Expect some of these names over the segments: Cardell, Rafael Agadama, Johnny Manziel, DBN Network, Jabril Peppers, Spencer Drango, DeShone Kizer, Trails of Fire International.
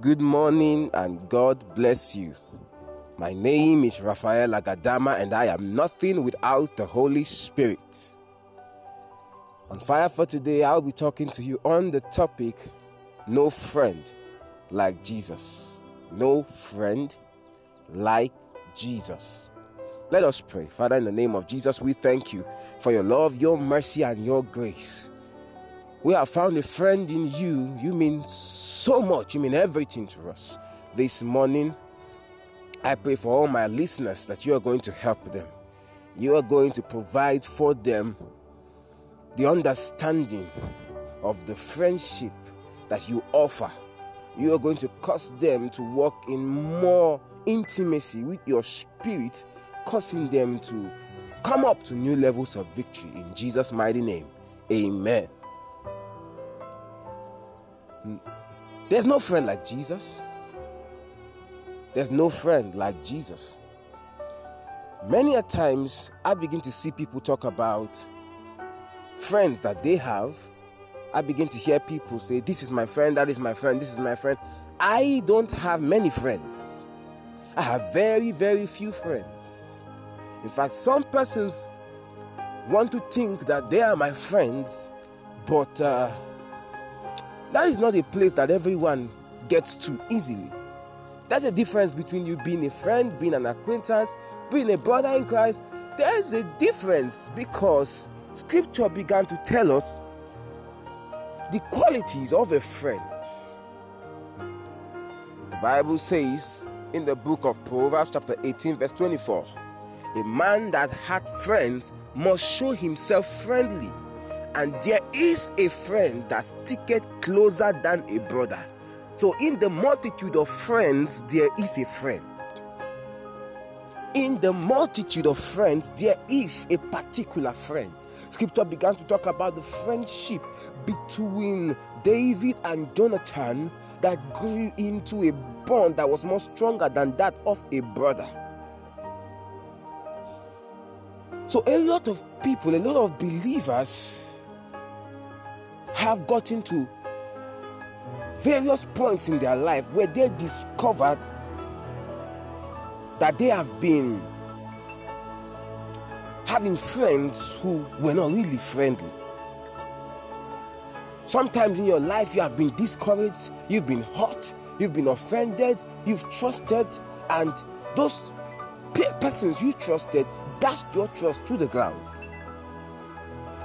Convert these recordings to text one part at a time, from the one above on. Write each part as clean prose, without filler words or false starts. Good morning and God bless you. My name is Rafael Agadama and I am nothing without the Holy Spirit. On Fire for Today, I'll be talking to you on the topic, no friend like Jesus. No friend like Jesus. Let us pray. Father, in the name of Jesus, we thank you for your love, your mercy, and your grace. We have found a friend in you. You mean so much. You mean everything to us. This morning, I pray for all my listeners that you are going to help them. You are going to provide for them the understanding of the friendship that you offer. You are going to cause them to walk in more intimacy with your spirit, causing them to come up to new levels of victory. In Jesus' mighty name, amen. There's no friend like Jesus. There's no friend like Jesus. Many a times, I begin to see people talk about friends that they have. I begin to hear people say, this is my friend, that is my friend, this is my friend. I don't have many friends. I have very, very few friends. In fact, some persons want to think that they are my friends, but that is not a place that everyone gets to easily. There's a difference between you being a friend, being an acquaintance, being a brother in Christ. There's a difference because Scripture began to tell us the qualities of a friend. The Bible says in the book of Proverbs chapter 18 verse 24, a man that hath friends must show himself friendly. And there is a friend that sticketh closer than a brother. So in the multitude of friends, there is a friend. In the multitude of friends, there is a particular friend. Scripture began to talk about the friendship between David and Jonathan that grew into a bond that was much stronger than that of a brother. So a lot of people, a lot of believers have gotten to various points in their life where they discovered that they have been having friends who were not really friendly. Sometimes in your life you have been discouraged, you've been hurt, you've been offended, you've trusted, and those persons you trusted dashed your trust to the ground.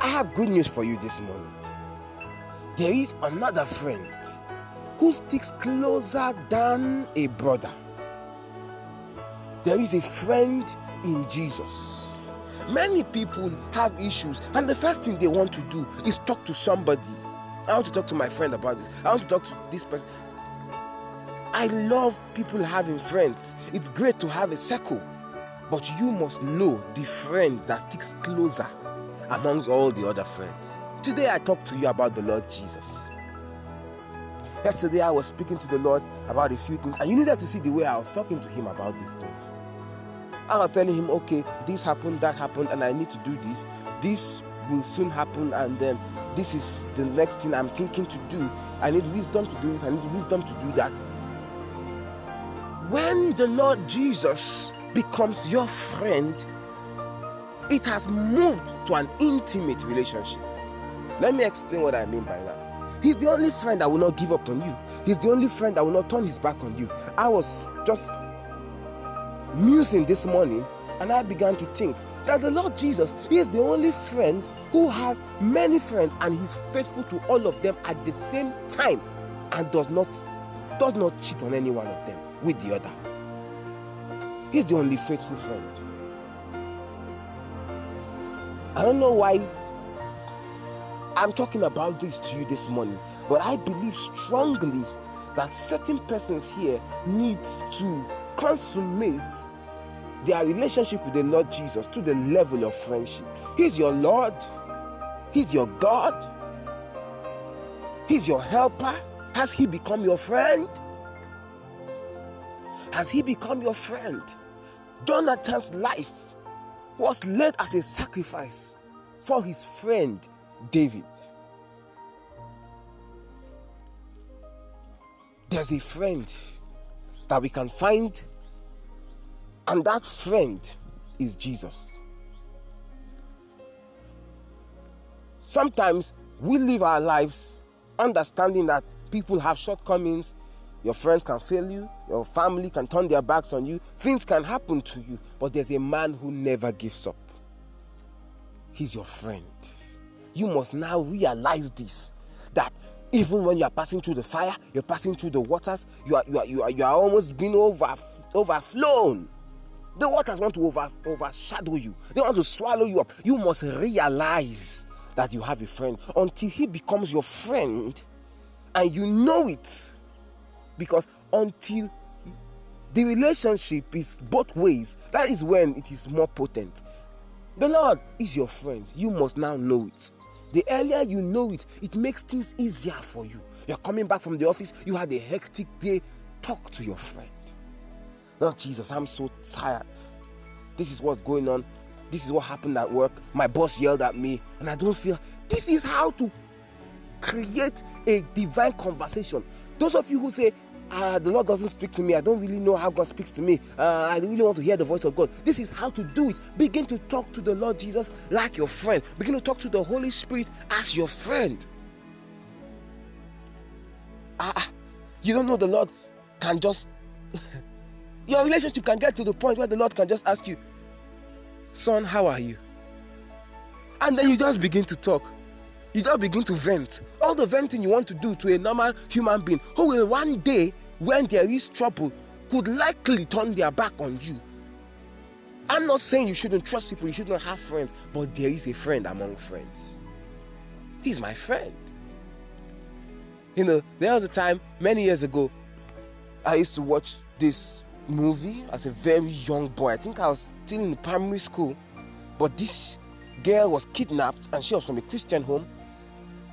I have good news for you this morning. There is another friend who sticks closer than a brother. There is a friend in Jesus. Many people have issues, and the first thing they want to do is talk to somebody. I want to talk to my friend about this. I want to talk to this person. I love people having friends. It's great to have a circle, but you must know the friend that sticks closer amongst all the other friends. Today I talk to you about the Lord Jesus. Yesterday I was speaking to the Lord about a few things, and you needed to see the way I was talking to him about these things. I was telling him, okay, this happened, that happened, and I need to do this. This will soon happen, and then this is the next thing I'm thinking to do. I need wisdom to do this, I need wisdom to do that. When the Lord Jesus becomes your friend, it has moved to an intimate relationship. Let me explain what I mean by that. He's the only friend that will not give up on you. He's the only friend that will not turn his back on you. I was just musing this morning, and I began to think that the Lord Jesus is the only friend who has many friends, and he's faithful to all of them at the same time, and does not cheat on any one of them with the other. He's the only faithful friend. I don't know why I'm talking about this to you this morning, but I believe strongly that certain persons here need to consummate their relationship with the Lord Jesus to the level of friendship. He's your Lord. He's your God. He's your helper. Has he become your friend? Has he become your friend? Jonathan's life was led as a sacrifice for his friend David. there's a friend that we can find, and that friend is Jesus. Sometimes we live our lives understanding that people have shortcomings, your friends can fail you, your family can turn their backs on you, things can happen to you, but there's a man who never gives up. He's your friend. You must now realize this, that even when you are passing through the fire, you're passing through the waters, you are almost being overflown. The waters want to overshadow you. They want to swallow you up. You must realize that you have a friend until he becomes your friend, and you know it. Because until the relationship is both ways, that is when it is more potent. The Lord is your friend. You must now know it. The earlier you know it, it makes things easier for you. You're coming back from the office, you had a hectic day, talk to your friend. Now, Jesus, I'm so tired. This is what's going on. This is what happened at work. My boss yelled at me and I don't feel... This is how to create a divine conversation. Those of you who say, the Lord doesn't speak to me, I don't really know how God speaks to me, I really want to hear the voice of God. This is how to do it. Begin to talk to the Lord Jesus like your friend. Begin to talk to the Holy Spirit as your friend. You don't know the Lord can just... Your relationship can get to the point where the Lord can just ask you, son, how are you? And then you just begin to talk. You just begin to vent. All the venting you want to do to a normal human being who will one day, when there is trouble, could likely turn their back on you. I'm not saying you shouldn't trust people, you shouldn't have friends, but there is a friend among friends. He's my friend. You know, there was a time, many years ago, I used to watch this movie as a very young boy. I think I was still in primary school, but this girl was kidnapped and she was from a Christian home.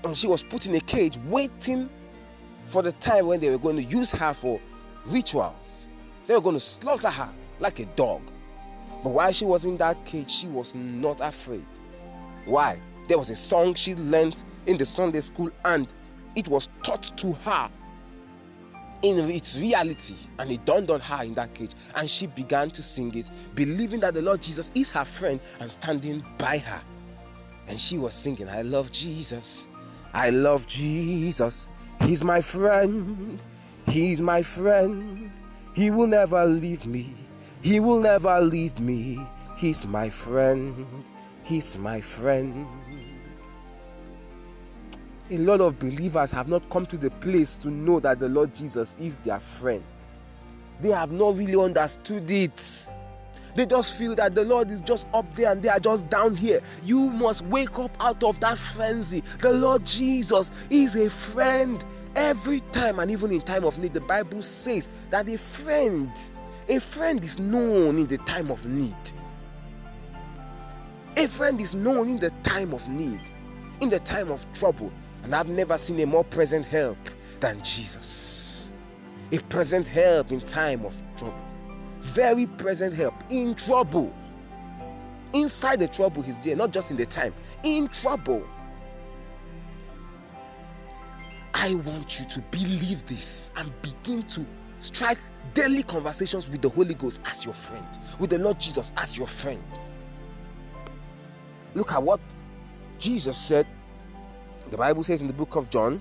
And she was put in a cage waiting for the time when they were going to use her for rituals. They were going to slaughter her like a dog. But while she was in that cage, she was not afraid. Why? There was a song she learned in the Sunday school and it was taught to her in its reality, and it dawned on her in that cage, and she began to sing it, believing that the Lord Jesus is her friend and standing by her. And she was singing, I love Jesus, I love Jesus, he's my friend, he's my friend, he will never leave me, he will never leave me, he's my friend, he's my friend. A lot of believers have not come to the place to know that the Lord Jesus is their friend. They have not really understood it. They just feel that the Lord is just up there and they are just down here. You must wake up out of that frenzy. The Lord Jesus is a friend every time, and even in time of need. The Bible says that a friend is known in the time of need. A friend is known in the time of need, in the time of trouble. And I've never seen a more present help than Jesus. A present help in time of trouble. Very present help in trouble. Inside the trouble, he's there, not just in the time. In trouble. I want you to believe this and begin to strike daily conversations with the Holy Ghost as your friend, with the Lord Jesus as your friend. Look at what Jesus said. The Bible says in the book of John,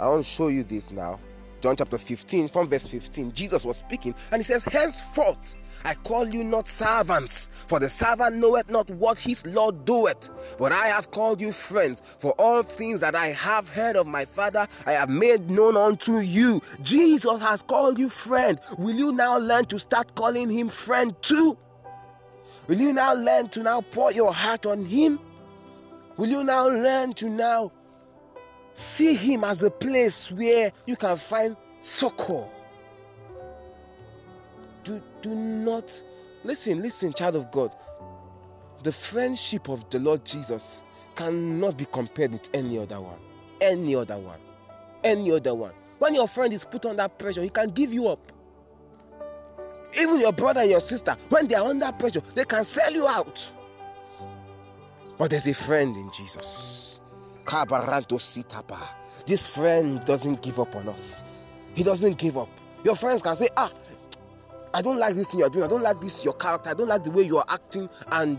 I want to show you this now. John chapter 15, from verse 15, Jesus was speaking and he says, henceforth I call you not servants, for the servant knoweth not what his Lord doeth, but I have called you friends, for all things that I have heard of my Father I have made known unto you. Jesus has called you friend. Will you now learn to start calling him friend too? Will you now learn to now pour your heart on him? Will you now learn to now see him as the place where you can find succor? Do not... Listen, child of God. The friendship of the Lord Jesus cannot be compared with any other one. Any other one. Any other one. When your friend is put under pressure, he can give you up. Even your brother and your sister, when they are under pressure, they can sell you out. But there's a friend in Jesus. This friend doesn't give up on us. He doesn't give up. Your friends can say, ah, I don't like this thing you're doing. I don't like this, your character. I don't like the way you're acting, and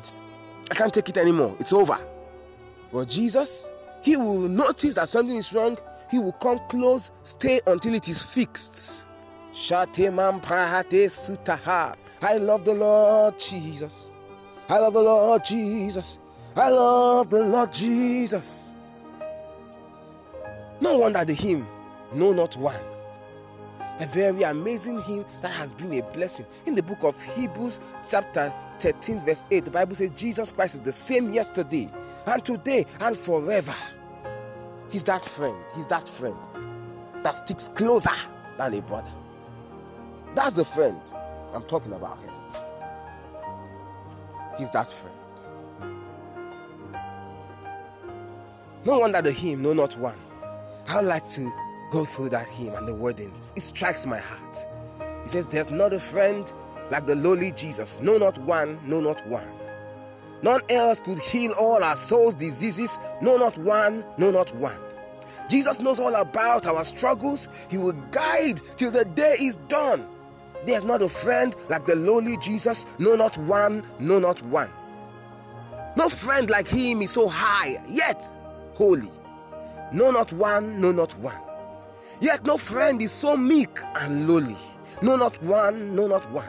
I can't take it anymore. It's over. But Jesus, he will notice that something is wrong. He will come close, stay until it is fixed. I love the Lord Jesus. I love the Lord Jesus. I love the Lord Jesus. No wonder the hymn, No Not One. A very amazing hymn that has been a blessing. In the book of Hebrews chapter 13 verse 8, the Bible says Jesus Christ is the same yesterday and today and forever. He's that friend. He's that friend that sticks closer than a brother. That's the friend I'm talking about here. He's that friend. No wonder the hymn, No Not One. I would like to go through that hymn and the wordings. It strikes my heart. It says, there's not a friend like the lowly Jesus. No, not one. No, not one. None else could heal all our soul's diseases. No, not one. No, not one. Jesus knows all about our struggles. He will guide till the day is done. There's not a friend like the lowly Jesus. No, not one. No, not one. No friend like him is so high, yet holy. No, not one. No, not one. Yet no friend is so meek and lowly. No, not one. No, not one.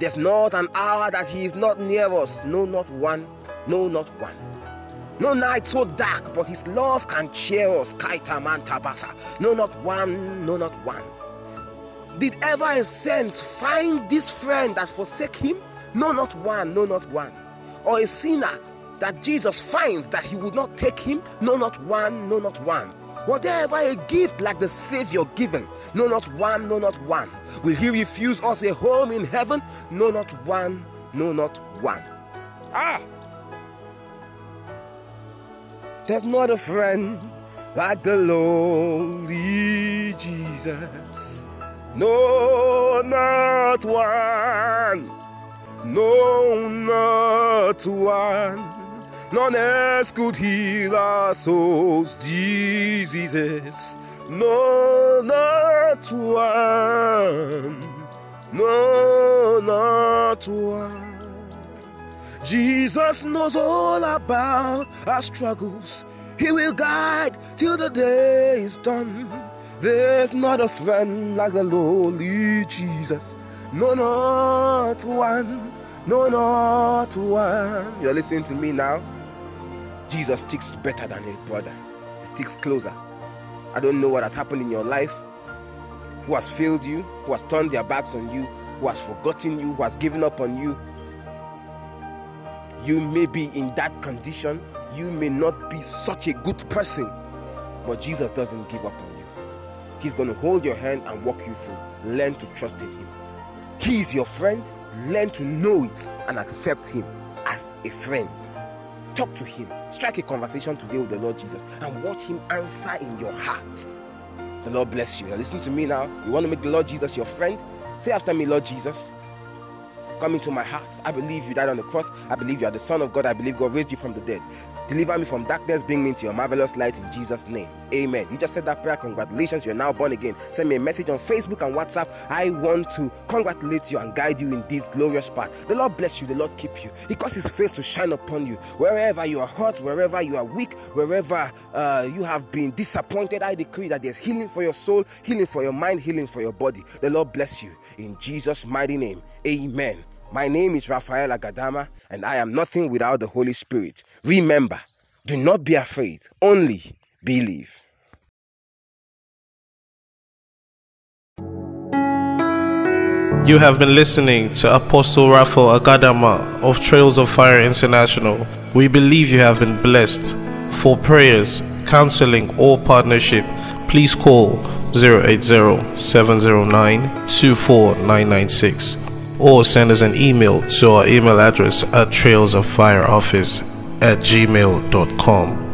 There's not an hour that he is not near us. No, not one. No, not one. No night so dark, but his love can cheer us. Kaitaman Tabasa. No, not one. No, not one. Did ever a saint find this friend that forsake him? No, not one. No, not one. Or a sinner that Jesus finds that he would not take him? No, not one. No, not one. Was there ever a gift like the Savior given? No, not one. No, not one. Will he refuse us a home in heaven? No, not one. No, not one. Ah! There's not a friend like the lowly Jesus. No, not one. No, not one. None else could heal our souls' diseases. No, not one. No, not one. Jesus knows all about our struggles. He will guide till the day is done. There's not a friend like the lowly Jesus. No, not one. No, not one. You're listening to me now. Jesus sticks better than a brother. He sticks closer. I don't know what has happened in your life, who has failed you, who has turned their backs on you, who has forgotten you, who has given up on you. You may be in that condition. You may not be such a good person, but Jesus doesn't give up on you. He's going to hold your hand and walk you through. Learn to trust in him. He is your friend. Learn to know it and accept him as a friend. Talk to him. Strike a conversation today with the Lord Jesus and watch him answer in your heart. The Lord bless you. Now listen to me now. You want to make the Lord Jesus your friend? Say after me, Lord Jesus, come into my heart. I believe you died on the cross. I believe you are the Son of God. I believe God raised you from the dead. Deliver me from darkness. Bring me into your marvelous light in Jesus' name. Amen. You just said that prayer. Congratulations. You're now born again. Send me a message on Facebook and WhatsApp. I want to congratulate you and guide you in this glorious path. The Lord bless you. The Lord keep you. He causes his face to shine upon you. Wherever you are hurt, wherever you are weak, wherever you have been disappointed, I decree that there's healing for your soul, healing for your mind, healing for your body. The Lord bless you. In Jesus' mighty name. Amen. My name is Rafael Agadama, and I am nothing without the Holy Spirit. Remember, do not be afraid, only believe. You have been listening to Apostle Rafael Agadama of Trails of Fire International. We believe you have been blessed. For prayers, counseling, or partnership, please call 080-709-24996. Or send us an email to our email address at trailsoffireoffice@gmail.com.